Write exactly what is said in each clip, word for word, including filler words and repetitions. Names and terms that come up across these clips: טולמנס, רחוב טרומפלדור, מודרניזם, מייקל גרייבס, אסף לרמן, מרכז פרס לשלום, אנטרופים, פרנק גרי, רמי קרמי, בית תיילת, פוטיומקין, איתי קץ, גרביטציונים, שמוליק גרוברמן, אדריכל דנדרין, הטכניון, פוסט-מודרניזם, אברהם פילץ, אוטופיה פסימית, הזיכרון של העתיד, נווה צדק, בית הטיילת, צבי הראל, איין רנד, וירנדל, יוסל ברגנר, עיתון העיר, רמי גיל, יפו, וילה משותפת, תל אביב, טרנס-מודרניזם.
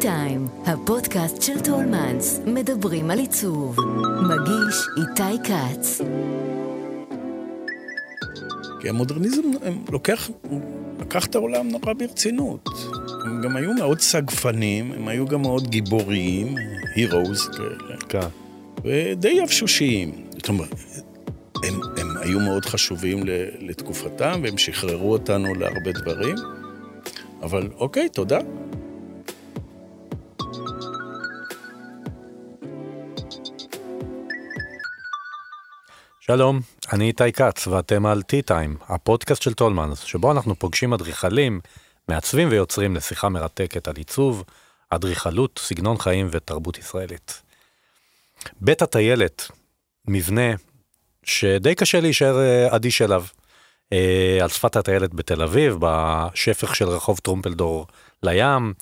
טיים, הפודקאסט של טולמנס, מדברים על עיצוב. מגיש איתי קץ. כי המודרניזם לוקח, לקח את העולם נורא ברצינות. הם גם היו מאוד סגפנים, הם היו גם מאוד גיבוריים, הירוס כאלה. כן. ודי יבשושיים. זאת אומרת, הם, הם היו מאוד חשובים לתקופתם, והם שחררו אותנו להרבה דברים. אבל אוקיי, תודה. שלום, אני איתי קץ ואתם על טי-טיים, הפודקאסט של טולמנס, שבו אנחנו פוגשים אדריכלים, מעצבים ויוצרים לשיחה מרתקת על עיצוב, אדריכלות, סגנון חיים ותרבות ישראלית. בית תיילת, מבנה שדי קשה להישאר אדיש אליו, על שפת הטיילת בתל אביב, בשפך של רחוב טרומפלדור לים.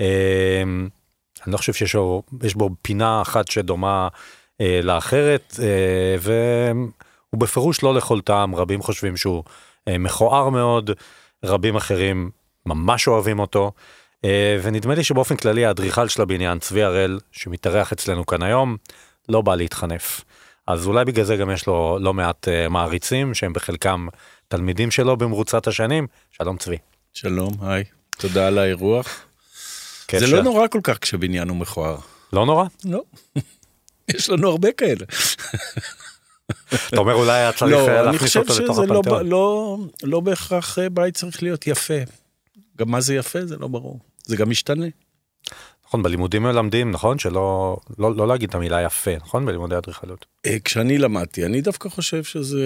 אני לא חושב שיש בו פינה אחת שדומה לאחרת, והוא בפירוש לא לכל טעם. רבים חושבים שהוא מכוער מאוד, רבים אחרים ממש אוהבים אותו, ונדמה לי שבאופן כללי האדריכל של הבניין, צבי הראל, שמתארח אצלנו כאן היום, לא בא להתחנף. אז אולי בגלל זה גם יש לו לא מעט מעריצים, שהם בחלקם תלמידים שלו במרוצת השנים. שלום צבי. שלום, היי. תודה על האירוח. זה לא נורא כל כך כשבניין הוא מכוער. לא נורא? לא. יש לנו הרבה כאלה. אתה אומר אולי היה צריך להכניס אותו לתוך הפנתיאון. לא, לא בהכרח בית צריך להיות יפה. גם מה זה יפה זה לא ברור. זה גם משתנה. נכון, בלימודים מלמדים, נכון? שלא לא, לא להגיד את המילה יפה, נכון? בלימודי אדריכלות. כשאני למדתי, אני דווקא חושב שזו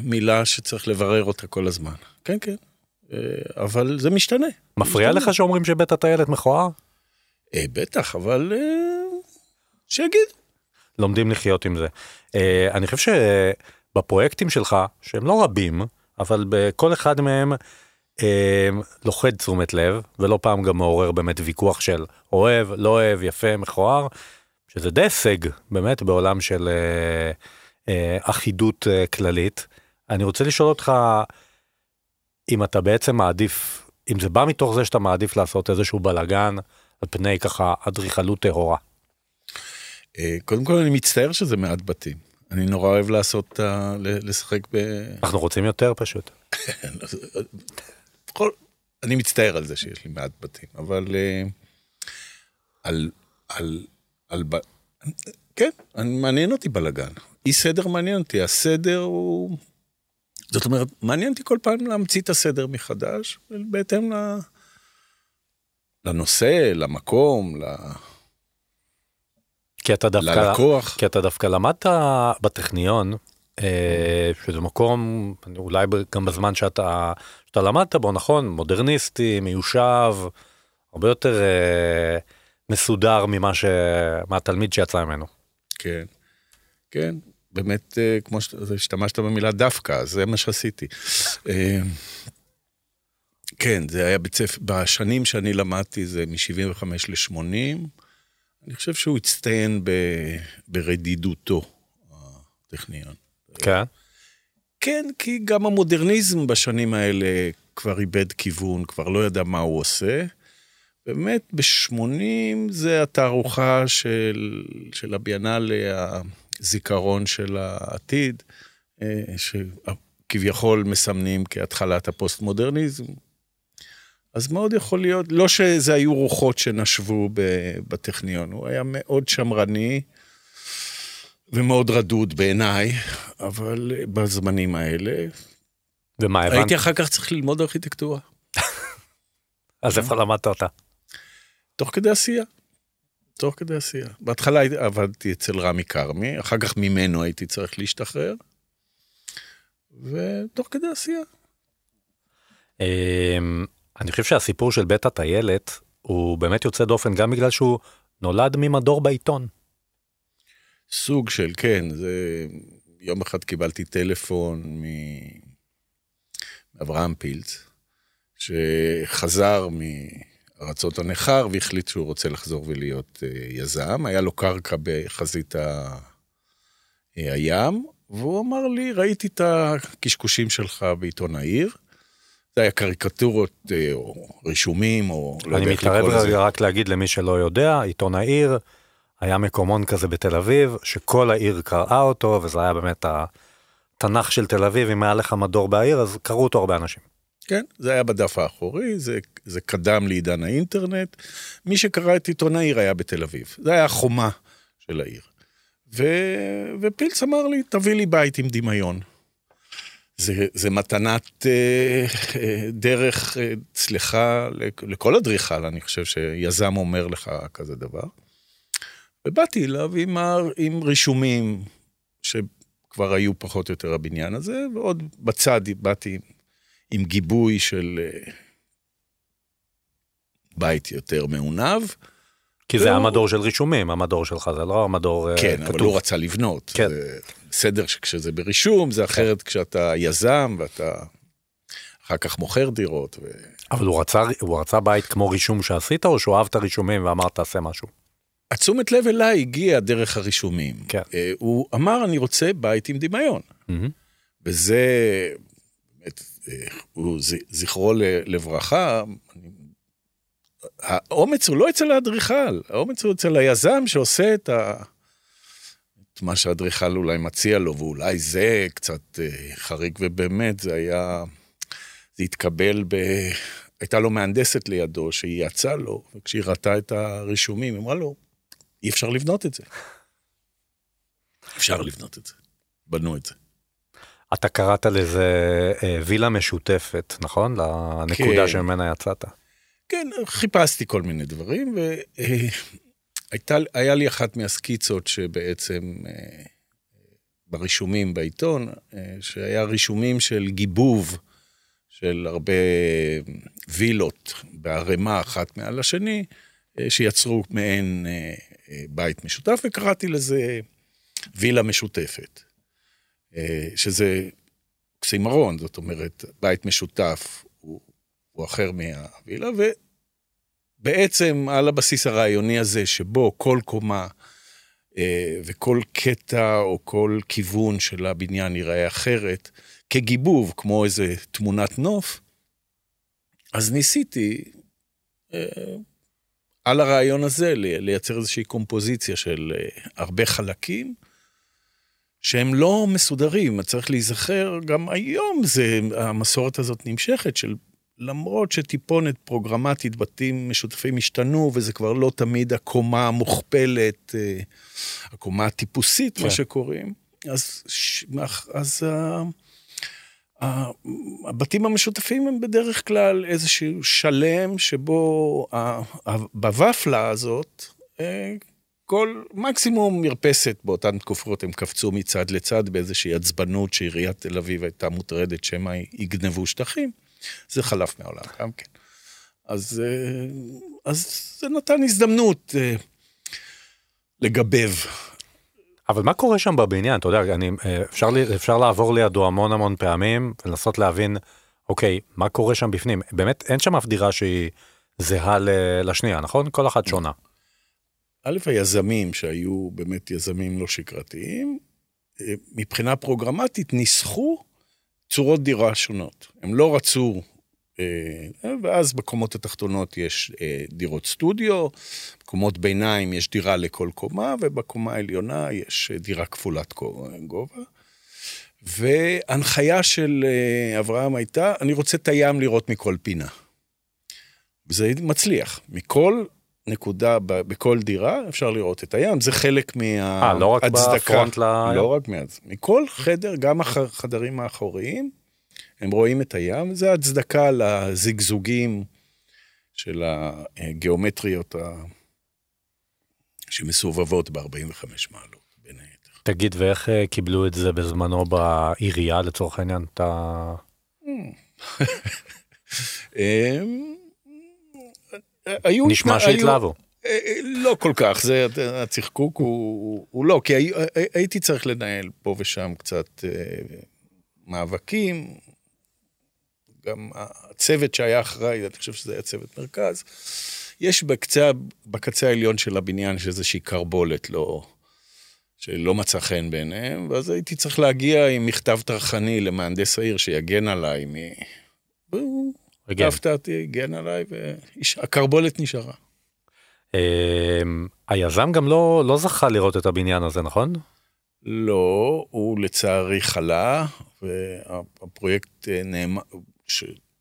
מילה שצריך לברר אותה כל הזמן. כן, כן. אבל זה משתנה. מפריע משתנה. לך שאומרים שבית הטיילת מכוער? בטח, אבל שיגיד. לומדים לחיות עם זה. אני חושב שבפרויקטים שלך, שהם לא רבים, אבל בכל אחד מהם, לוחד תשומת לב, ולא פעם גם מעורר באמת ויכוח של אוהב, לא אוהב, יפה, מכוער, שזה די הישג באמת בעולם של אחידות כללית. אני רוצה לשאול אותך אם אתה בעצם מעדיף, אם זה בא מתוך זה שאתה מעדיף לעשות איזשהו בלגן על פני ככה אדריכלות טהורה. קודם כל אני מצטער שזה מעט בתים. אני נורא אוהב לעשות, לשחק ב... אנחנו רוצים יותר פשוט. אני מצטער על זה שיש לי מעט בתים, אבל על, על, על, כן, מעניין אותי בלגן. אי סדר מעניין אותי, הסדר הוא, זאת אומרת, מעניין אותי כל פעם להמציא את הסדר מחדש, בהתאם לנושא, למקום, ל... כי אתה דווקא, כי אתה דווקא למדת בטכניון, שזה מקום, אולי גם בזמן שאתה, שאתה למדת בו, נכון, מודרניסטי, מיושב, הרבה יותר אה, מסודר ממה ש, מהתלמיד שיצא ממנו. כן, כן, באמת, אה, כמו שהשתמשת במילה דווקא, זה מה שעשיתי. אה, כן, זה היה בצפ... בשנים שאני למדתי, זה מ-שבעים וחמש ל-שמונים, אני חושב שהוא הצטיין ב... ברדידותו, הטכניון. כן? כן, כי גם המודרניזם בשנים האלה כבר איבד כיוון, כבר לא ידע מה הוא עושה. באמת, ב-שמונים זה התערוכה של, של הביאנל, הזיכרון של העתיד, שכביכול מסמנים כהתחלת הפוסט-מודרניזם. אז מאוד יכול להיות, לא שזה היו רוחות שנשבו בטכניון, הוא היה מאוד שמרני, ומאוד רדוד בעיניי, אבל בזמנים האלה, ומה הבנת? הייתי אחר כך צריך ללמוד ארכיטקטורה. אז איפה למדת אותה? תוך כדי עשייה, תוך כדי עשייה. בהתחלה עבדתי אצל רמי קרמי, אחר כך ממנו הייתי צריך להשתחרר, ותוך כדי עשייה. אני חושב שהסיפור של בית הטיילת, הוא באמת יוצא דופן גם בגלל שהוא נולד ממדור בעיתון. סוג של, כן, זה... יום אחד קיבלתי טלפון מאברהם פילץ, שחזר מארצות הנחר, והחליט שהוא רוצה לחזור ולהיות יזם. היה לו קרקע בחזית ה... הים, והוא אמר לי, ראיתי את הקשקושים שלך בעיתון העיר, זה היה קריקטורות או רישומים, או לא יודע איך לקרוא לזה. אני מתערב רק להגיד למי שלא יודע, עיתון העיר, היה מקומון כזה בתל אביב, שכל העיר קראה אותו, וזה היה באמת התנ"ך של תל אביב, אם היה לך מדור בעיר, אז קראו אותו הרבה אנשים. כן, זה היה בדף האחורי, זה, זה קדם לעידן האינטרנט. מי שקרא את עיתון העיר היה בתל אביב. זה היה החומה של העיר. ו, ופילץ אמר לי, תביא לי בית עם דמיון. זה, זה מתנת דרך צלחה לכל אדריכל, אני חושב שיזם אומר לך כזה דבר. ובאתי אליו עם, עם רישומים שכבר היו פחות או יותר הבניין הזה, ועוד בצד באתי עם גיבוי של בית יותר מעונב. כי זה המדור של רישומים, המדור שלך זה לא המדור כתוב. כן, אבל הוא רצה לבנות. כן. בסדר שכשזה ברישום, זה אחרת כשאתה יזם, ואתה אחר כך מוכר דירות. אבל הוא רצה בית כמו רישום שעשית, או שאוהבת רישומים ואמר תעשה משהו? התשומת לב אליי הגיעה דרך הרישומים. הוא אמר, אני רוצה בית עם דמיון. וזה, זכרו לברכה, האומץ הוא לא אצל האדריכל, האומץ הוא אצל היזם שעושה את ה... מה שהאדריכל אולי מציע לו, ואולי זה קצת חריג, ובאמת זה היה, זה התקבל ב... הייתה לו מהנדסת לידו, שהיא יצאה לו, וכשהיא ראתה את הרישומים, היא אמרה לו, אי אפשר לבנות את זה. אפשר לבנות את זה. בנו את זה. אתה קראת לזה וילה משותפת, נכון? לנקודה שממנה יצאת. כן, חיפשתי כל מיני דברים, ו... הייתה, היה לי אחת מהסקיצות שבעצם אה, ברישומים בעיתון, אה, שהיה רישומים של גיבוב של הרבה וילות בערימה אחת מעל השני, אה, שיצרו מעין אה, אה, בית משותף, וקראתי לזה וילה משותפת, אה, שזה קסימרון, זאת אומרת, בית משותף הוא, הוא אחר מהווילה, ו... בעצם על הבסיס הרעיוני הזה, שבו כל קומה אה, וכל קטע או כל כיוון של הבניין ייראה אחרת, כגיבוב, כמו איזה תמונת נוף, אז ניסיתי אה, על הרעיון הזה לייצר איזושהי קומפוזיציה של אה, הרבה חלקים, שהם לא מסודרים, צריך להיזכר, גם היום זה, המסורת הזאת נמשכת של... למרות שטיפונת פרוגרמטית, בתים משותפים השתנו, וזה כבר לא תמיד הקומה המוכפלת, הקומה הטיפוסית, מה שקוראים. אז, אז הבתים המשותפים הם בדרך כלל איזשהו שלם, שבו בוואפלה הזאת, כל מקסימום מרפסת באותן תקופות, הם קפצו מצד לצד באיזושהי עצבנות, שעיריית תל אביב הייתה מוטרדת, שמה יגנבו שטחים. זה חלף מהעולם, גם כן. אז, אז זה נתן הזדמנות לגבב. אבל מה קורה שם בבניין? אתה יודע, אני, אפשר, אפשר לעבור לידו המון המון פעמים, ולנסות להבין, אוקיי, מה קורה שם בפנים? באמת, אין שם אף דירה שהיא זהה לשנייה, נכון? כל אחת שונה. א', היזמים שהיו באמת יזמים לא שקרתיים, מבחינה פרוגרמטית ניסחו, צורות דירה שונות, הם לא רצו, ואז בקומות התחתונות יש דירות סטודיו, בקומות ביניים יש דירה לכל קומה, ובקומה העליונה יש דירה כפולת גובה, והנחיה של אברהם הייתה, אני רוצה את הים לראות מכל פינה, וזה מצליח, מכל נקודה, בכל דירה אפשר לראות את הים, זה חלק מה... לא רק בפרונט ל... לא רק מה... מכל חדר, גם החדרים האחוריים, הם רואים את הים, זה הצדקה לזגזוגים של הגיאומטריות ה... שמסובבות ב-ארבעים וחמש מעלות, בין היתר. תגיד, ואיך קיבלו את זה בזמנו בעירייה, לצורך העניין, אתה... נשמע שהתלהבו. לא כל כך, זה הצחקוק הוא לא, כי הייתי צריך לנהל פה ושם קצת מאבקים, גם הצוות שהיה אחראי, אני חושב שזה היה צוות מרכז, יש בקצה העליון של הבניין שאיזושהי קרבולת שלא מצא חן ביניהם, ואז הייתי צריך להגיע עם מכתב טרחני למהנדס העיר שיגן עליי מ... והוא הפתעתי, הגן עליי, והקרבולת נשארה. היזם גם לא זכה לראות את הבניין הזה, נכון? לא, הוא לצערי חלה, והפרויקט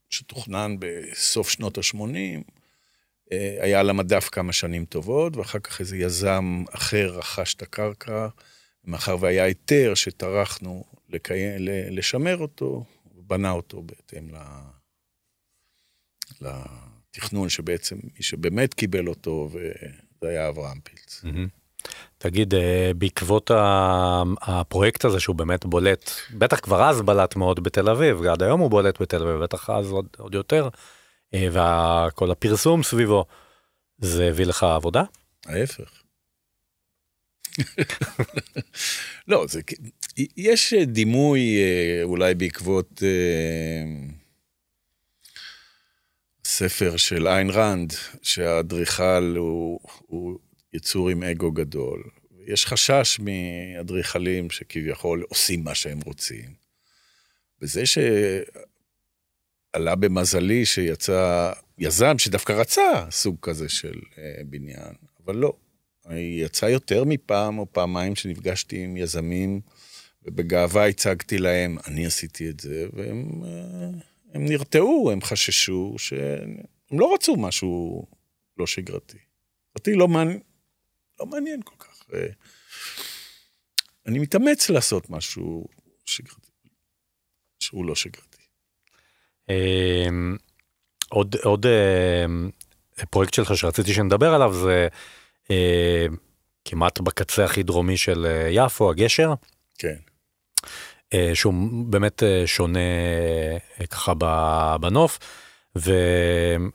שתוכנן בסוף שנות ה-שמונים, היה על המדף כמה שנים טובות, ואחר כך איזה יזם אחר רכש את הקרקע, מאחר והיה היתר שטרחנו לשמר אותו, בנה אותו בהתאם לתכנון שבעצם, מי שבאמת קיבל אותו, וזה היה אברהם פילץ. תגיד, בעקבות הפרויקט הזה שהוא באמת בולט, בטח כבר אז בלט מאוד בתל אביב, ועד היום הוא בולט בתל אביב, בטח אז עוד יותר, וכל הפרסום סביבו, זה הביא לך עבודה? ההפך. לא, זה... יש דימוי אולי בעקבות ספר של איין רנד, שהאדריכל הוא, הוא יצור עם אגו גדול. יש חשש מאדריכלים שכביכול עושים מה שהם רוצים. וזה שעלה במזלי שיצא יזם שדווקא רצה סוג כזה של בניין, אבל לא. יצא יותר מפעם או פעמיים שנפגשתי עם יזמים, ובגאווה הצגתי להם, אני עשיתי את זה, והם הם נרתעו, הם חששו, שהם לא רצו משהו לא שגרתי. אותי לא מעניין, לא מעניין כל כך. אני מתאמץ לעשות משהו שגרתי, שהוא לא שגרתי. עוד, עוד פרויקט שלך שרציתי שנדבר עליו, זה כמעט בקצה הכי דרומי של יפו, הגשר. כן. שהוא באמת שונה ככה בנוף, וזה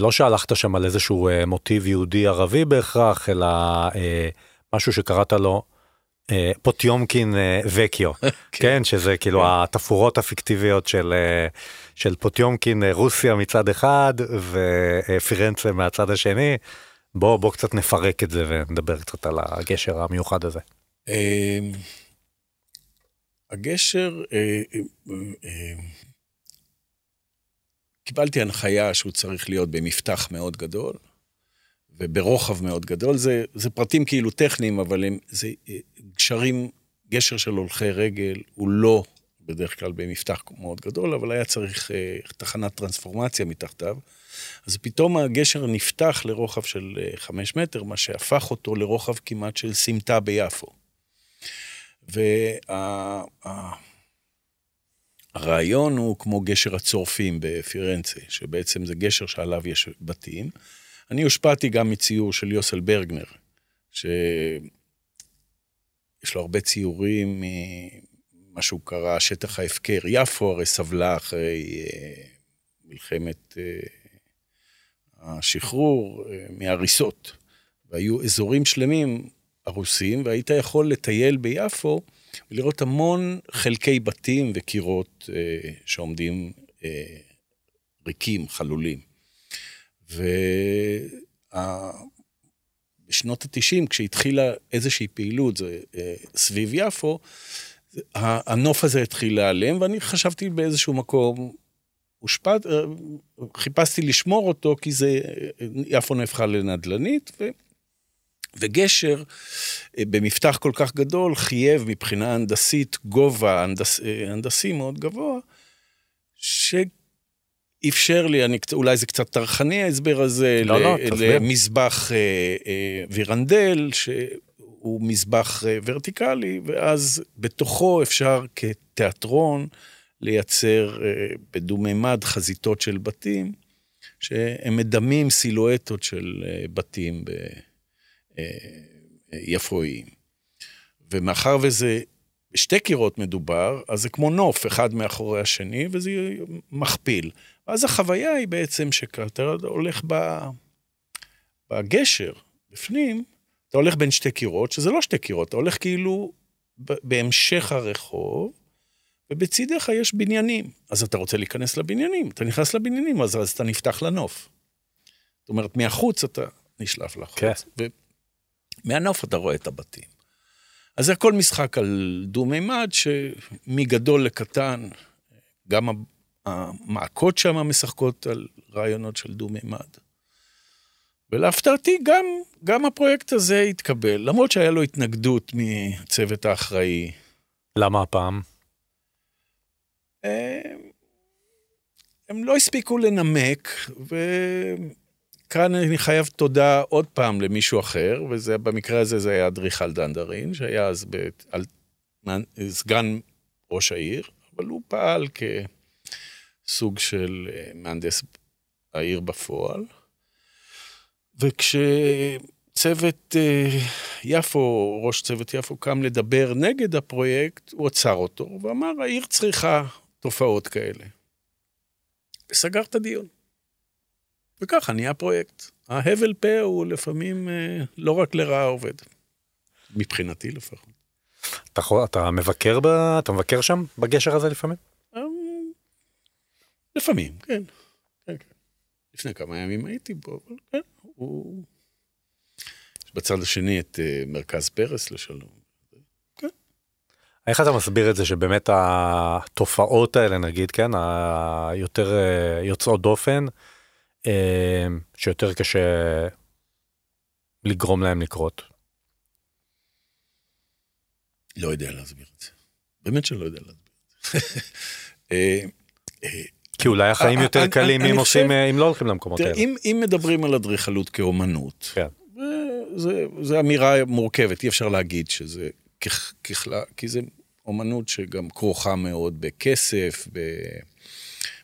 לא שהלכת שם על איזשהו מוטיב יהודי ערבי בהכרח, אלא משהו שקראת לו פוטיומקין וקיו, כן, שזה כאילו התפורות הפיקטיביות של, של פוטיומקין רוסיה מצד אחד, ופירנצה מהצד השני. בוא, בוא קצת נפרק את זה ונדבר קצת על הגשר המיוחד הזה. הגשר, קיבלתי הנחיה שהוא צריך להיות במפתח מאוד גדול, וברוחב מאוד גדול, זה, זה פרטים כאילו טכניים, אבל הם, זה, גשרים, גשר של הולכי רגל, הוא לא בדרך כלל במפתח מאוד גדול, אבל היה צריך תחנת טרנספורמציה מתחתיו, אז פתאום הגשר נפתח לרוחב של חמש מטר, מה שהפך אותו לרוחב כמעט של סמטה ביפו. והרעיון הוא כמו גשר הצורפים בפירנצה, שבעצם זה גשר שעליו יש בתים. אני הושפעתי גם מציור של יוסל ברגנר, שיש לו הרבה ציורים ממה שהוא קרא, שטח ההפקר. יפו הרי סבלה אחרי מלחמת השחרור מהריסות, והיו אזורים שלמים הרוסים, והיית יכול לטייל ביפו, ולראות המון חלקי בתים וקירות אה, שעומדים אה, ריקים, חלולים. ובשנות ה-התשעים, כשהתחילה איזושהי פעילות זה, אה, סביב יפו, הנוף הזה התחיל להיעלם, ואני חשבתי באיזשהו מקום, הושפט, חיפשתי לשמור אותו, כי זה, יפו נהפכה לנדלנית, ו... וגשר, במפתח כל כך גדול, חייב מבחינה הנדסית, גובה הנדס, הנדסי מאוד גבוה, שאפשר לי, אני, אולי זה קצת תרחני ההסבר הזה, לא, ל, לא, למזבח וירנדל, שהוא מזבח ורטיקלי, ואז בתוכו אפשר כתיאטרון, לייצר בדו-ממד חזיתות של בתים, שהם מדמים סילואטות של בתים ביפויים. ומאחר וזה שתי קירות מדובר, אז זה כמו נוף, אחד מאחורי השני, וזה מכפיל. אז החוויה היא בעצם שאתה הולך בגשר, בפנים, אתה הולך בין שתי קירות, שזה לא שתי קירות, אתה הולך כאילו בהמשך הרחוב, ובצדך יש בניינים, אז אתה רוצה להיכנס לבניינים, אתה נכנס לבניינים, אז, אז אתה נפתח לנוף. זאת אומרת, מהחוץ אתה נשלף לחוץ, okay. ומהנוף אתה רואה את הבתים. אז זה הכל משחק על דו-מימד, שמגדול לקטן, גם המעקות שם משחקות על רעיונות של דו-מימד. ולהפתעתי גם, גם הפרויקט הזה התקבל, למרות שהיה לו התנגדות מצוות האחראי. למה הפעם? הם, הם לא הספיקו לנמק, וכאן אני חייב תודה עוד פעם למישהו אחר, ובמקרה הזה זה היה אדריכל דנדרין, שהיה אז בית, על, סגן ראש העיר, אבל הוא פעל כסוג של מהנדס העיר בפועל, וכשצוות יפו, ראש צוות יפו קם לדבר נגד הפרויקט, הוא עצר אותו ואמר, העיר צריכה תופעות כאלה. וסגר את הדיון. וככה נהיה פרויקט. ההבל פה הוא לפעמים לא רק לרעה עובד. מבחינתי לפחות. אתה, אתה, מבקר ב, אתה מבקר שם בגשר הזה לפעמים? לפעמים, כן. כן, כן. לפני כמה ימים הייתי בו, אבל כן, הוא... יש בצד השני את uh, מרכז פרס לשלום. כן. איך אתה מסביר את זה שבאמת התופעות האלה, נגיד, כן, היותר יוצאות דופן, שיותר קשה לגרום להם לקרות? לא יודע להסביר את זה. באמת שלא יודע להסביר את זה. אה... כי אולי החיים יותר קלים אם עושים, אם לא הולכים למקומות האלה. אם מדברים על אדריכלות כאומנות, זו אמירה מורכבת, אי אפשר להגיד שזה ככלה, כי זו אומנות שגם כרוכה מאוד בכסף,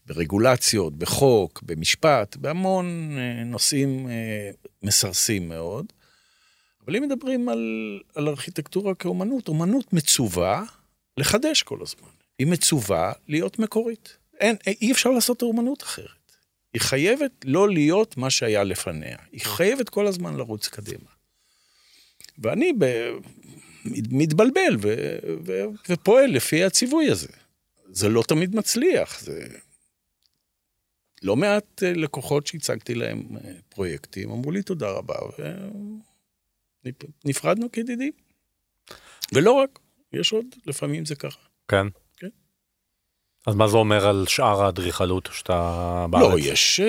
ברגולציות, בחוק, במשפט, בהמון נושאים מסרסים מאוד. אבל אם מדברים על ארכיטקטורה כאומנות, אומנות מצווה לחדש כל הזמן. היא מצווה להיות מקורית. אין, אי אפשר לעשות אומנות אחרת. היא חייבת לא להיות מה שהיה לפניה. היא חייבת כל הזמן לרוץ קדימה. ואני ב... מתבלבל ו... ו... ופועל לפי הציווי הזה. זה לא תמיד מצליח. זה... לא מעט לקוחות שהצגתי להם פרויקטים, אמרו לי תודה רבה, ונפרדנו כידידים. ולא רק, יש עוד, לפעמים זה ככה. כן. אז מה זה אומר על שאר האדריכלות שאתה בארץ? לא, יש,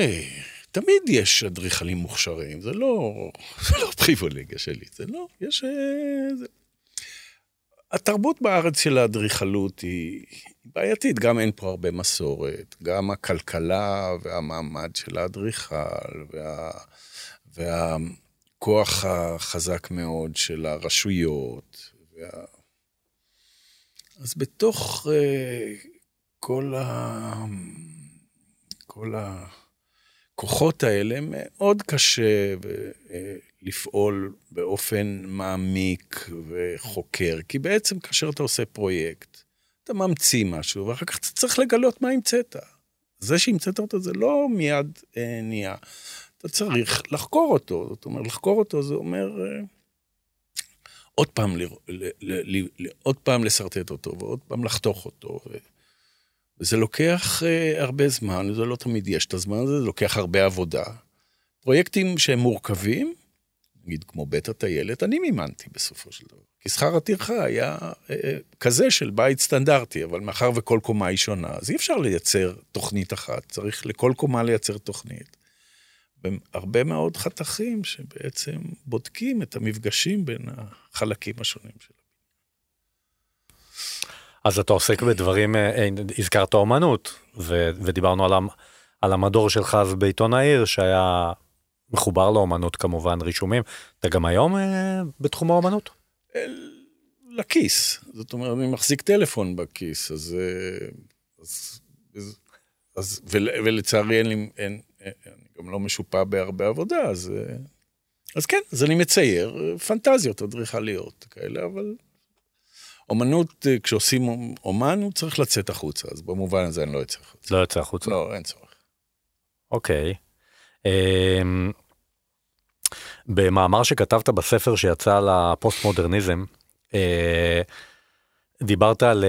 תמיד יש אדריכלים מוכשרים, זה לא, זה לא פריבולגיה שלי, זה לא, יש, זה... התרבות בארץ של האדריכלות היא בעייתית, גם אין פה הרבה מסורת, גם הכלכלה והמעמד של האדריכל, וה, והכוח החזק מאוד של הרשויות, וה... אז בתוך... כל ה... כל הכוחות האלה מאוד קשה לפעול באופן מעמיק וחוקר, כי בעצם כאשר אתה עושה פרויקט, אתה ממציא משהו, ואחר כך אתה צריך לגלות מה המצאת. זה שהמצאת אותו זה לא מיד אה, נהיה. אתה צריך לחקור אותו, זאת אומרת, לחקור אותו זה אומר... אה, עוד פעם, ל, ל, ל, ל, עוד פעם לסרטט אותו, ועוד פעם לחתוך אותו, ו... זה לוקח uh, הרבה זמן, זה לא תמיד יש את הזמן הזה, זה לוקח הרבה עבודה. פרויקטים שהם מורכבים, נגיד כמו בית התיילת, אני מימנתי בסופו של דבר. כי שכר הטרחה היה uh, כזה של בית סטנדרטי, אבל מאחר וכל קומה היא שונה, אז אי אפשר לייצר תוכנית אחת, צריך לכל קומה לייצר תוכנית. והרבה מאוד חתכים שבעצם בודקים את המפגשים בין החלקים השונים שלהם. אז אתה עוסק בדברים, הזכרת אומנות, ודיברנו על המדור שלך אז בעיתון העיר, שהיה מחובר לאומנות כמובן, רישומים. אתה גם היום בתחום האומנות? לכיס. זאת אומרת, אני מחזיק טלפון בכיס, אז... ולצערי אני גם לא משופע בהרבה עבודה, אז כן, אז אני מצייר פנטזיות אדריכליות כאלה, אבל... אומנות, כשעושים אומן, הוא צריך לצאת החוצה, אז במובן הזה אני לא יצא החוצה. לא יצא החוצה? לא, אין צורך. אוקיי. במאמר שכתבת בספר שיצא על הפוסט-מודרניזם, דיברת על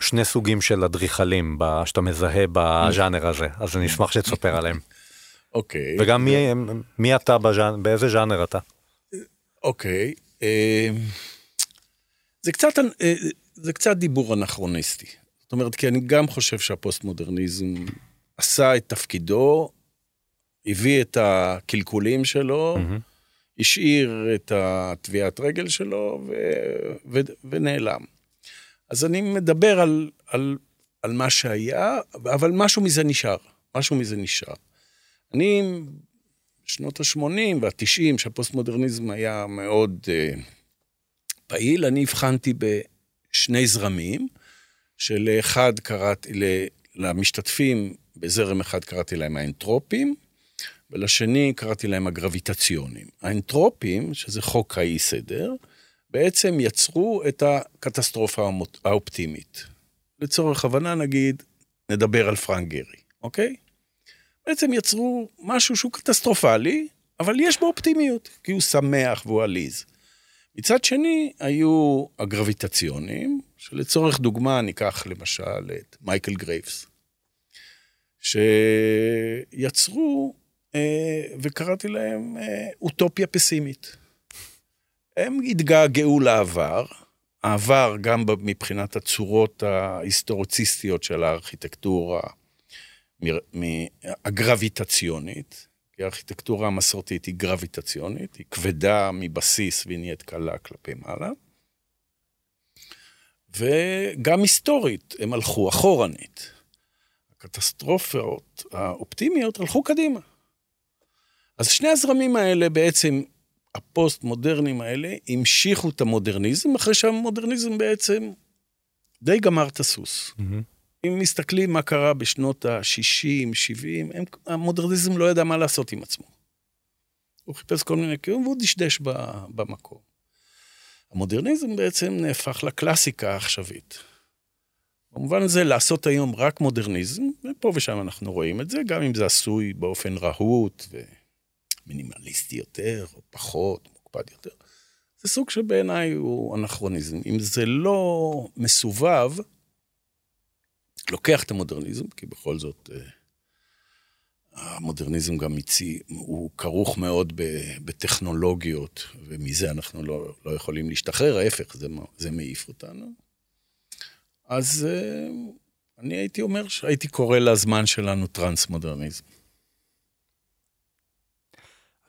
שני סוגים של אדריכלים, שאתה מזהה בז'אנר הזה, אז אני אשמח שתספר עליהם. אוקיי. וגם מי אתה, באיזה ז'אנר אתה? אוקיי. זה קצת, זה קצת דיבור אנכרוניסטי. זאת זאת אומרת, כי אני גם חושב שהפוסט-מודרניזם עשה את תפקידו, הביא את הקלקולים שלו, השאיר את הטביעת רגל שלו, ו- ו- ונעלם. אז אני מדבר על, על, על מה שהיה, אבל משהו מזה נשאר, משהו מזה נשאר. אני, בשנות ה-שמונים וה-תשעים, שהפוסט-מודרניזם היה מאוד uh, פעיל, אני הבחנתי בשני זרמים, שלאחד קראתי, למשתתפים בזרם אחד קראתי להם האנטרופים, ולשני קראתי להם הגרביטציונים. האנטרופים, שזה חוק האי סדר, בעצם יצרו את הקטסטרופה האופטימית. לצורך הבנה נגיד, נדבר על פרנק גרי, אוקיי? בעצם יצרו משהו שהוא קטסטרופלי, אבל יש בו אופטימיות, כי הוא שמח והוא עליז. מצד שני, היו הגרביטציונים, שלצורך דוגמה ניקח למשל את מייקל גרייבס, שיצרו, וקראתי להם אוטופיה פסימית. הם התגעגעו לעבר, העבר גם מבחינת הצורות ההיסטורוציסטיות של הארכיטקטורה הגרביטציונית, כי הארכיטקטורה המסורתית היא גרביטציונית, היא כבדה מבסיס והיא נהיית קלה כלפי מעלה, וגם היסטורית הם הלכו אחורנית. הקטסטרופות האופטימיות הלכו קדימה. אז שני הזרמים האלה בעצם, הפוסט-מודרנים האלה, המשיכו את המודרניזם, אחרי שהמודרניזם בעצם די גמר את הסוס. Mm-hmm. אם מסתכלים מה קרה בשנות ה-שישים, שבעים, הם, המודרניזם לא ידע מה לעשות עם עצמו. הוא חיפש כל מיני קיום, והוא דשדש ב, במקום. המודרניזם בעצם נהפך לקלאסיקה העכשווית. במובן הזה, לעשות היום רק מודרניזם, ופה ושם אנחנו רואים את זה, גם אם זה עשוי באופן רהוט ו... מינימליסטי יותר, או פחות, מוקפד יותר. זה סוג שבעיניי הוא אנכרוניזם. אם זה לא מסובב, לוקח את המודרניזם, כי בכל זאת, המודרניזם גם יציא, הוא כרוך מאוד בטכנולוגיות, ומזה אנחנו לא, לא יכולים להשתחרר, ההפך, זה, זה מעיף אותנו. אז אני הייתי אומר, שהייתי קורא לזמן שלנו טרנס-מודרניזם.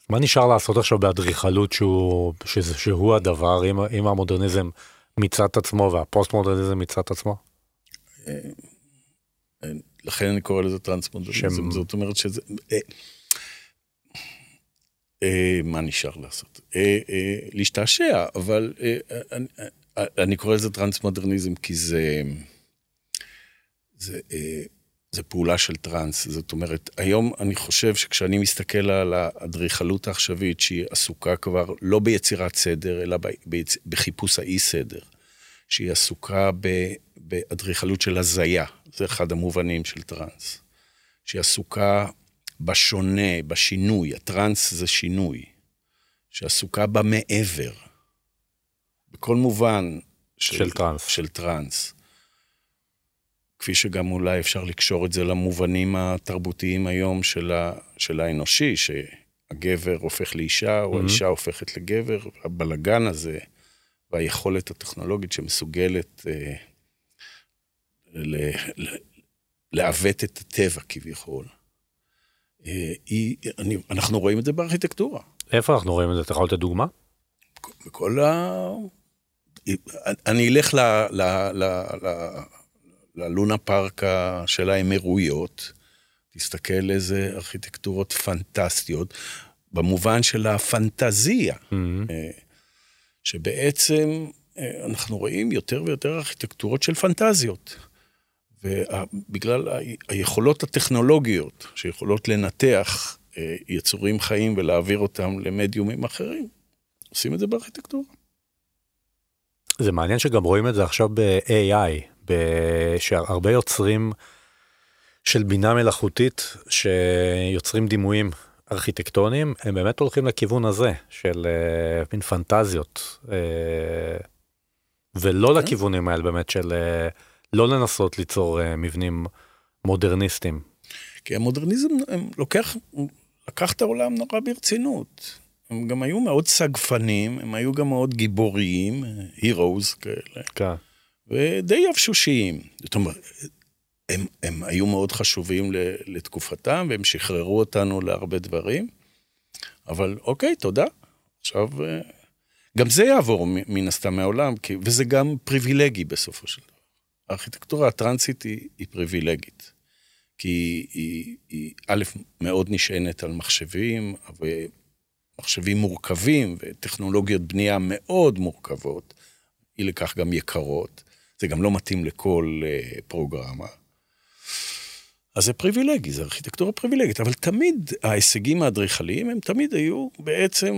מה נשאר לעשות עכשיו באדריכלות שהוא, שזה, שהוא הדבר, אם, אם המודרניזם מצד עצמו והפוסט-מודרניזם מצד עצמו? לכן אני קורא לזה טרנס-מודרניזם, שם... זאת אומרת שזה... אה, אה, מה נשאר לעשות? אה, אה, להשתעשע, אבל אה, אני, אה, אני קורא לזה טרנס-מודרניזם כי זה... זה... אה, זה פעולה של טרנס, זאת אומרת, היום אני חושב שכשאני מסתכל על האדריכלות העכשווית, שהיא עסוקה כבר לא ביצירת סדר, אלא בחיפוש האי סדר, שהיא עסוקה באדריכלות של הזיה, זה אחד המובנים של טרנס, שהיא עסוקה בשונה, בשינוי, הטרנס זה שינוי, שהיא עסוקה במעבר, בכל מובן של, של טרנס, של טרנס. כפי שגם אולי אפשר לקשור את זה למובנים התרבותיים היום של, ה, של האנושי, שהגבר הופך לאישה, או mm-hmm. האישה הופכת לגבר, הבלגן הזה, והיכולת הטכנולוגית שמסוגלת אה, ל, ל, לעוות את הטבע כביכול. אה, היא, אני, אנחנו רואים את זה בארכיטקטורה. איפה אנחנו רואים את זה? אתה יכול לתת דוגמה? בכל ה... אני אלך ל... ל, ל, ל ללונה פארק של האמירויות, תסתכל איזה ארכיטקטורות פנטסטיות, במובן של הפנטזיה, mm-hmm. שבעצם אנחנו רואים יותר ויותר ארכיטקטורות של פנטזיות, ובגלל היכולות הטכנולוגיות, שיכולות לנתח יצורים חיים ולהעביר אותם למדיומים אחרים, עושים את זה בארכיטקטורה. זה מעניין שגם רואים את זה עכשיו ב-איי איי, שהרבה יוצרים של בינה מלאכותית שיוצרים דימויים ארכיטקטוניים, הם באמת הולכים לכיוון הזה של מין פנטזיות, ולא לכיוונים האלה באמת של לא לנסות ליצור מבנים מודרניסטיים. כי המודרניזם לוקח, לקח את העולם נורא ברצינות. הם גם היו מאוד סגפנים, הם היו גם מאוד גיבוריים, הירוס כאלה. כן. ודי יבשושיים. זאת אומרת, הם, הם היו מאוד חשובים לתקופתם, והם שחררו אותנו להרבה דברים, אבל אוקיי, תודה. עכשיו, גם זה יעבור מן הסתם מהעולם, וזה גם פריבילגי בסופו של דבר. הארכיטקטורה הטרנסית היא, היא פריבילגית, כי היא, היא, היא א', מאוד נשענת על מחשבים, ומחשבים מורכבים, וטכנולוגיות בנייה מאוד מורכבות, היא לכך גם יקרות, זה גם לא מתאים לכל uh, פרוגרמה. אז זה פריבילגי, זה ארכיטקטורה פריבילגית, אבל תמיד ההישגים האדריכליים, הם תמיד היו בעצם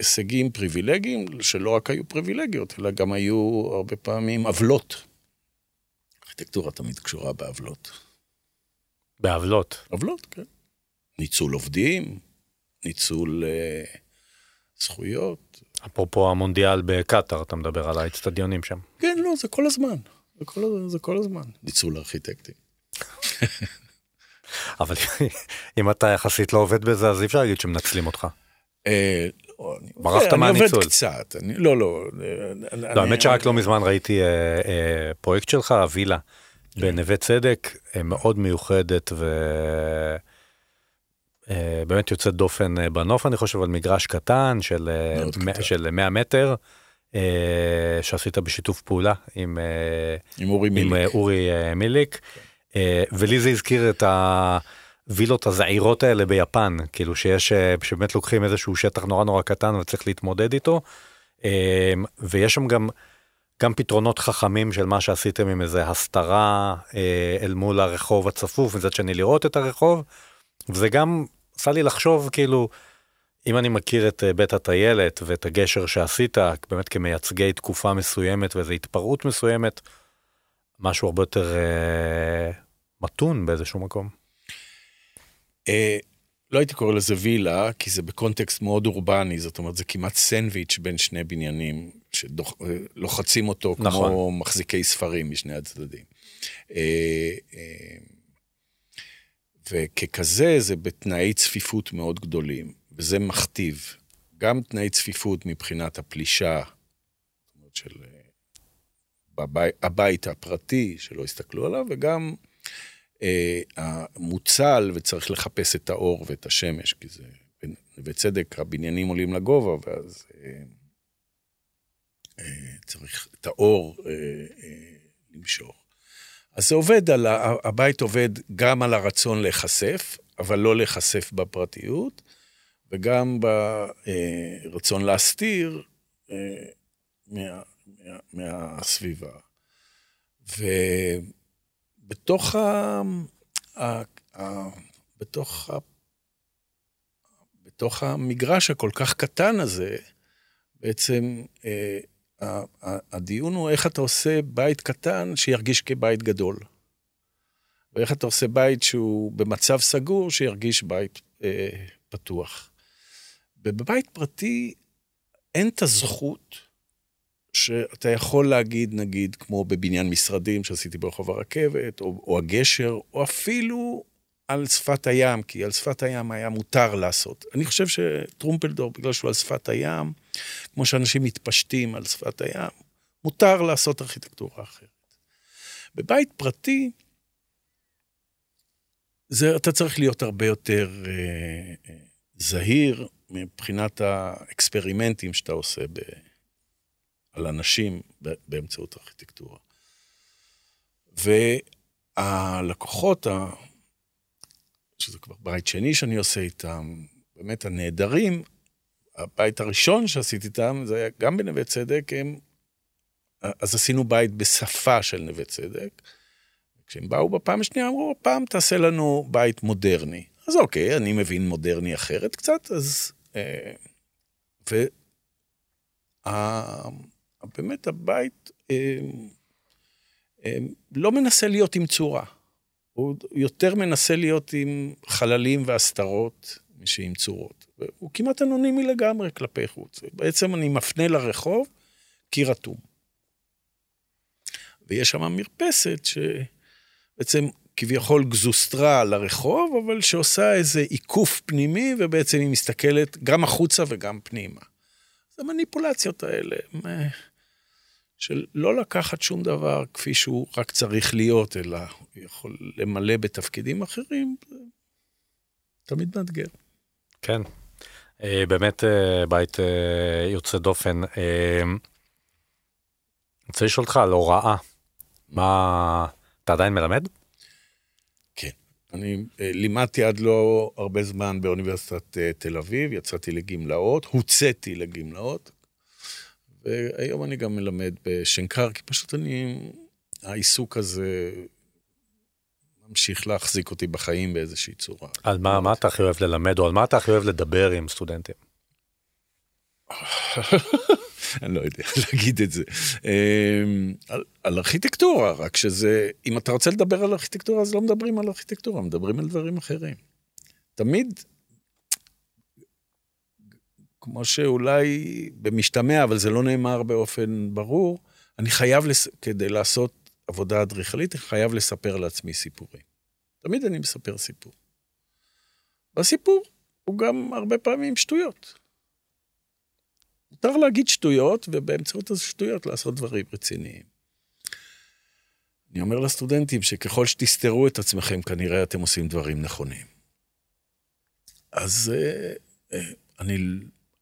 הישגים פריבילגיים, שלא רק היו פריבילגיות, אלא גם היו הרבה פעמים עבלות. ארכיטקטורה תמיד קשורה בעבלות. בעבלות? עבלות, כן. ניצול עובדים, ניצול uh, זכויות. אפרופו המונדיאל בקטר, אתה מדבר על האצטדיונים שם. כן, לא, זה כל הזמן. זה כל, זה כל הזמן. ניצול ארכיטקטים. אבל אם אתה יחסית לא עובד בזה, אז אי אפשר להגיד שמנצלים אותך. ברחת מהניצול. אני עובד קצת. לא, לא. לא, האמת שרק לא מזמן ראיתי פרויקט שלך, הווילה, בנווה צדק, מאוד מיוחדת ו... באמת יוצאת דופן בנוף, אני חושב, על מגרש קטן של, מ- של מאה מטר, שעשית בשיתוף פעולה עם, עם אורי מיליק. עם אורי מיליק. ולי זה הזכיר את הווילות הזעירות האלה ביפן, כאילו שיש, שבאמת לוקחים איזשהו שטח נורא נורא קטן וצריך להתמודד איתו, ויש שם גם, גם פתרונות חכמים של מה שעשיתם עם איזו הסתרה אל מול הרחוב הצפוף, מצד שני לראות את הרחוב, וזה גם עשה לי לחשוב, כאילו, אם אני מכיר את בית התיילת ואת הגשר שעשית, באמת כמייצגי תקופה מסוימת ואיזו התפרעות מסוימת, משהו הרבה יותר אה, מתון באיזשהו מקום. אה, לא הייתי קורא לזה וילה, כי זה בקונטקסט מאוד אורבני, זאת אומרת, זה כמעט סנדוויץ' בין שני בניינים, שלוחצים אותו נכון. כמו מחזיקי ספרים משני הצדדים. אה, אה, וככזה זה בתנאי צפיפות מאוד גדולים, וזה מכתיב גם תנאי צפיפות מבחינת הפלישה, של הבית הפרטי שלא הסתכלו עליו, וגם אה, המוצל וצריך לחפש את האור ואת השמש, כי זה, בצדק הבניינים עולים לגובה, ואז אה, אה, צריך את האור אה, אה, למשור. אז זה עובד, על, הבית עובד גם על הרצון להיחשף, אבל לא להיחשף בפרטיות, וגם ברצון להסתיר מה, מה, מהסביבה. ובתוך ה, ה, ה, בתוך ה, בתוך המגרש הכל כך קטן הזה, בעצם הדיון הוא איך אתה עושה בית קטן שירגיש כבית גדול. ואיך אתה עושה בית שהוא במצב סגור שירגיש בית אה, פתוח. ובבית פרטי אין את הזכות שאתה יכול להגיד, נגיד, כמו בבניין משרדים שעשיתי ברחוב הרכבת, או, או הגשר, או אפילו על שפת הים, כי על שפת הים היה מותר לעשות. אני חושב שטרומפלדור, בגלל שהוא על שפת הים, כמו שאנשים מתפשטים על שפת הים, מותר לעשות ארכיטקטורה אחרת. בבית פרטי, זה, אתה צריך להיות הרבה יותר אה, אה, זהיר, מבחינת האקספרימנטים שאתה עושה ב, על אנשים באמצעות ארכיטקטורה. והלקוחות ה... שזה כבר בית שני שאני עושה איתם, באמת הנהדרים, הבית הראשון שעשיתי איתם, זה היה גם בנווה צדק, הם, אז עשינו בית בשפה של נווה צדק, כשהם באו בפעם השנייה, אמרו, פעם תעשה לנו בית מודרני. אז אוקיי, אני מבין מודרני אחרת קצת, אז... אה, ו... אה, באמת הבית אה, אה, לא מנסה להיות עם צורה. הוא יותר מנסה להיות עם חללים והסתרות, משהים צורות. הוא כמעט אנונימי לגמרי כלפי חוץ. בעצם אני מפנה לרחוב, קיר אטום. ויש שם מרפסת, שבעצם כביכול גזוסטרה לרחוב, אבל שעושה איזה עיקוף פנימי, ובעצם היא מסתכלת גם החוצה וגם פנימה. אז המניפולציות האלה, של לא לקחת שום דבר כפי שהוא רק צריך להיות, אלא הוא יכול למלא בתפקידים אחרים, תמיד מאתגר. כן, באמת בית יוצא דופן. אני רוצה לשאול אותך על הוראה. מה, אתה עדיין מלמד? כן, אני לימדתי עד לא הרבה זמן באוניברסיטת תל אביב, יצאתי לגמלאות, הוצאתי לגמלאות, והיום אני גם מלמד בשנקר, כי פשוט אני, העיסוק הזה ממשיך להחזיק אותי בחיים באיזושהי צורה. על מה, מה אתה הכי אוהב ללמד, או על מה אתה הכי אוהב לדבר עם סטודנטים? אני לא יודע להגיד את זה. על, על ארכיטקטורה, רק שזה, אם אתה רוצה לדבר על ארכיטקטורה, אז לא מדברים על ארכיטקטורה, מדברים על דברים אחרים. תמיד, כמו שאולי במשתמע, אבל זה לא נאמר באופן ברור, אני חייב, לס... כדי לעשות עבודה אדריכלית, אני חייב לספר לעצמי סיפורים. תמיד אני מספר סיפור. והסיפור הוא גם הרבה פעמים שטויות. מותר להגיד שטויות, ובאמצעות השטויות לעשות דברים רציניים. אני אומר לסטודנטים שככל שתסתרו את עצמכם, כנראה אתם עושים דברים נכונים. אז אה, אה, אני...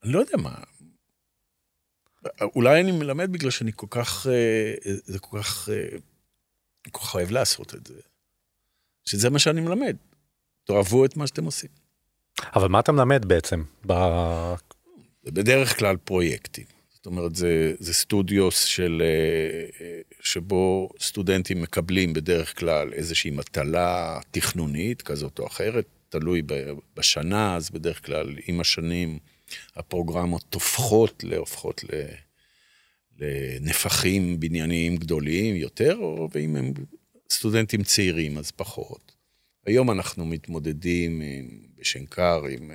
אני לא יודע מה, אולי אני מלמד בגלל שאני כל כך, זה כל כך, אני כל כך אוהב לעשות את זה, שזה מה שאני מלמד, תאהבו את מה שאתם עושים. אבל מה אתה מלמד בעצם? בדרך כלל פרויקטים, זאת אומרת זה, זה סטודיוס של, שבו סטודנטים מקבלים בדרך כלל איזושהי מטלה תכנונית כזאת או אחרת, תלוי בשנה, אז בדרך כלל עם השנים, הפרוגרמות תופכות להופכות לנפחים בנייניים גדולים יותר, או ואם הם סטודנטים צעירים אז פחות. היום אנחנו מתמודדים בשנקר עם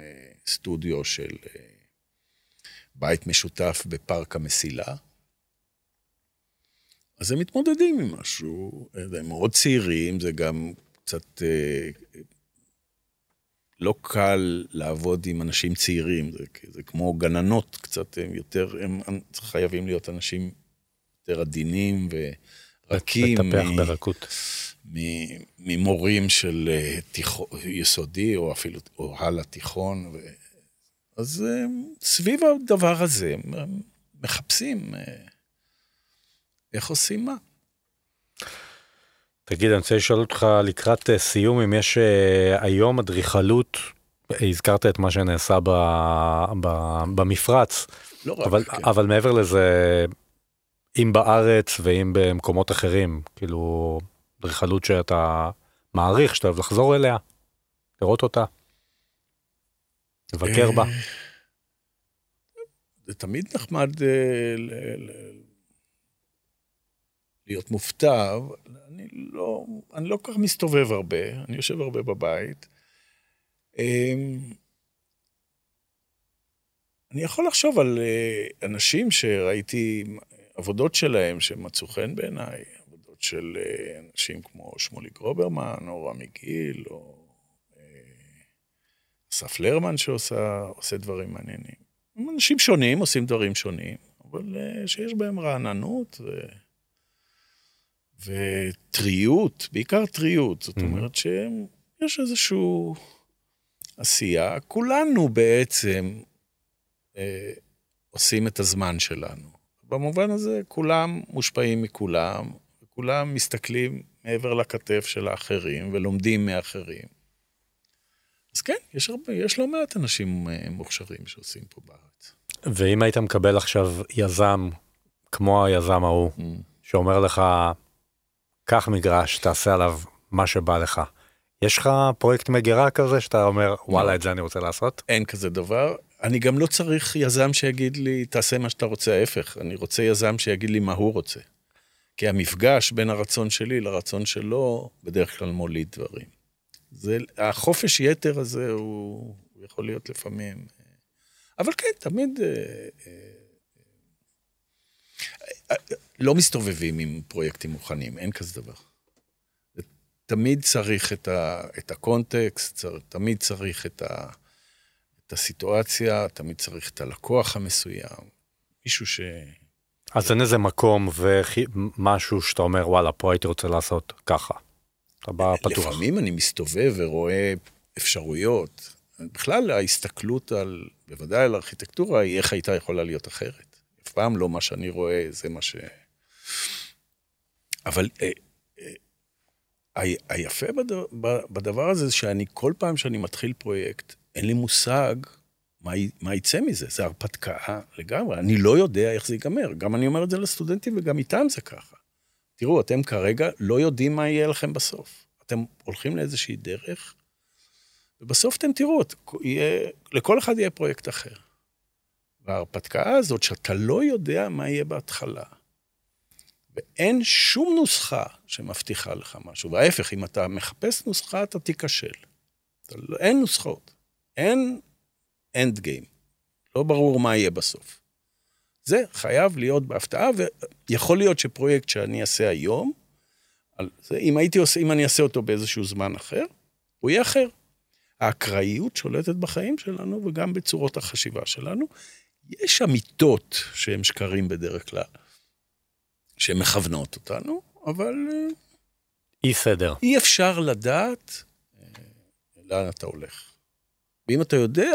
סטודיו של בית משותף בפארק המסילה, אז הם מתמודדים עם משהו, הם מאוד צעירים, זה גם קצת... לא קל לעבוד עם אנשים צעירים, זה, זה כמו גננות קצת, הם יותר, הם חייבים להיות אנשים יותר עדינים ורקים. לטפח מ- ברכות. מ- ממורים של תיכון, יסודי או אפילו, או הלאה תיכון. ו- אז סביב הדבר הזה, הם מחפשים איך עושים מה. תגיד, אני רוצה לשאול אותך לקראת סיום, אם יש היום אדריכלות, הזכרת את מה שנעשה ב, ב, במפרץ, לא אבל, רק, אבל כן. מעבר לזה, אם בארץ ואם במקומות אחרים, כאילו אדריכלות שאתה מעריך, שאתה אוהב לחזור אליה, לראות אותה, לבקר בה. זה תמיד נחמד להיות מופתע, אני לא, אני לא כך מסתובב הרבה, אני יושב הרבה בבית. אני יכול לחשוב על אנשים שראיתי עבודות שלהם שמצאו חן בעיניי, עבודות של אנשים כמו שמוליק גרוברמן, או רמי גיל, או אסף לרמן שעושה, עושה דברים מעניינים. אנשים שונים עושים דברים שונים, אבל שיש בהם רעננות ו... וטריות, בעיקר טריות, זאת אומרת שיש איזשהו עשייה, כולנו בעצם אה, עושים את הזמן שלנו. במובן הזה כולם מושפעים מכולם, כולם מסתכלים מעבר לכתף של האחרים ולומדים מאחרים. אז כן, יש, הרבה, יש לא מעט אנשים מוכשרים שעושים פה בארץ. ואם היית מקבל עכשיו יזם, כמו היזם ההוא, mm. שאומר לך, קח מגרש, תעשה עליו מה שבא לך. יש לך פרויקט מגירה כזה שאתה אומר, וואלה, את זה אני רוצה לעשות? אין כזה דבר. אני גם לא צריך יזם שיגיד לי, תעשה מה שאתה רוצה, ההפך. אני רוצה יזם שיגיד לי מה הוא רוצה. כי המפגש בין הרצון שלי לרצון שלו, בדרך כלל מוליד דברים. זה, החופש יתר הזה הוא, הוא יכול להיות לפעמים. אבל כן, תמיד... לא מסתובבים עם פרויקטים מוכנים, אין כזה דבר. תמיד צריך את, ה, את הקונטקסט, צר, תמיד צריך את, ה, את הסיטואציה, תמיד צריך את הלקוח המסוים, מישהו ש... אז אין איזה מקום ומשהו שאתה אומר, וואלה, פה הייתי רוצה לעשות ככה. אתה בא פתוח. לפעמים אני מסתובב ורואה אפשרויות. בכלל ההסתכלות על, בוודאי על ארכיטקטורה, היא איך הייתה יכולה להיות אחרת. אף פעם לא מה שאני רואה, זה מה ש... אבל היפה בדבר הזה, שאני כל פעם שאני מתחיל פרויקט, אין לי מושג מה, מה יצא מזה. זה הרפתקה לגמרי. אני לא יודע איך זה ייגמר. גם אני אומר את זה לסטודנטים, וגם איתם זה ככה. תראו, אתם כרגע לא יודעים מה יהיה לכם בסוף. אתם הולכים לאיזושהי דרך, ובסוף אתם תראו, יהיה, לכל אחד יהיה פרויקט אחר. וההרפתקה הזאת, שאתה לא יודע מה יהיה בהתחלה, ואין שום נוסחה שמבטיחה לך משהו. וההפך, אם אתה מחפש נוסחה, אתה תיכשל. אין נוסחות. אין end game. לא ברור מה יהיה בסוף. זה חייב להיות בהפתעה, ויכול להיות שפרויקט שאני אעשה היום, זה, אם, הייתי עושה, אם אני אעשה אותו באיזשהו זמן אחר, הוא יהיה אחר. האקראיות שולטת בחיים שלנו, וגם בצורות החשיבה שלנו. יש אמיתות שהם שקרים בדרך כלל, שהן מכוונות אותנו, אבל... אי סדר. אי אפשר לדעת לאן אתה הולך. ואם אתה יודע,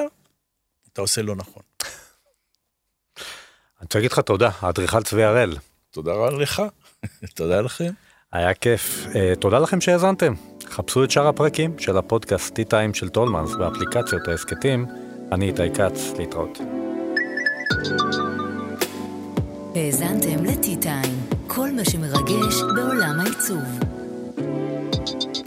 אתה עושה לא נכון. אני רוצה להגיד לך תודה, האדריכל צבי הראל. תודה רבה לך, תודה לכם. היה כיף. תודה לכם שהאזנתם. חפשו את שאר הפרקים של הפודקאסט Tea Time של טולמנס באפליקציות ההסכתים. אני איתי כץ, להתראות. האזנתם ל-Tea Time, כל מה שמרגש בעולם העיצוב.